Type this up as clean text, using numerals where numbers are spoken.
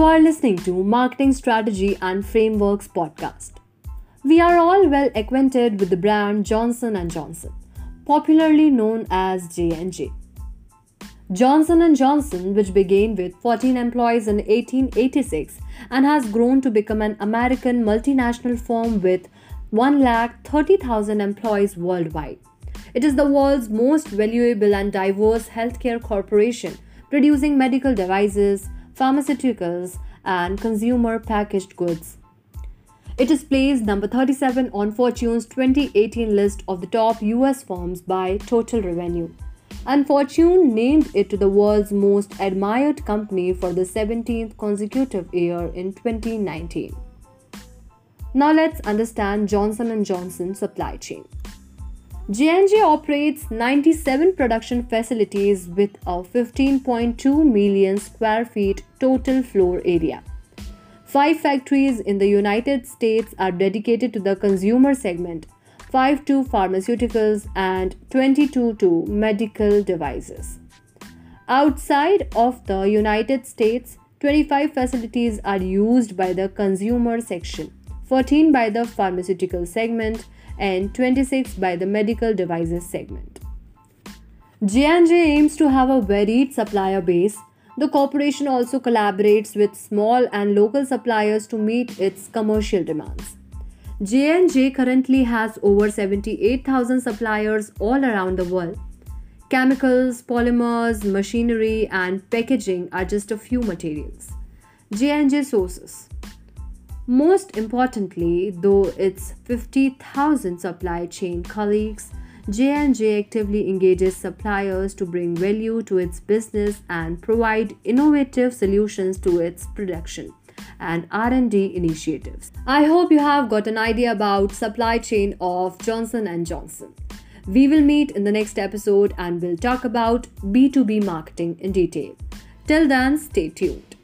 You are listening to Marketing Strategy and Frameworks podcast. We are all well acquainted with the brand Johnson & Johnson, popularly known as J&J. Johnson & Johnson, which began with 14 employees in 1886 and has grown to become an American multinational firm with 130,000 employees worldwide. It is the world's most valuable and diverse healthcare corporation, producing medical devices, pharmaceuticals, and consumer packaged goods. It is placed number 37 on Fortune's 2018 list of the top US firms by total revenue, and Fortune named it to the world's most admired company for the 17th consecutive year in 2019. Now let's understand Johnson & Johnson's supply chain. J&J operates 97 production facilities with a 15.2 million square feet total floor area. 5 factories in the United States are dedicated to the consumer segment, 5 to pharmaceuticals and 22 to medical devices. Outside of the United States, 25 facilities are used by the consumer section, 14 by the pharmaceutical segment, and 26 by the medical devices segment. J&J aims to have a varied supplier base. The corporation also collaborates with small and local suppliers to meet its commercial demands. J&J currently has over 78,000 suppliers all around the world. Chemicals, polymers, machinery, and packaging are just a few materials. J&J sources. Most importantly, though its 50,000 supply chain colleagues, J&J actively engages suppliers to bring value to its business and provide innovative solutions to its production and R&D initiatives. I hope you have got an idea about supply chain of Johnson & Johnson. We will meet in the next episode and we'll talk about B2B marketing in detail. Till then, stay tuned.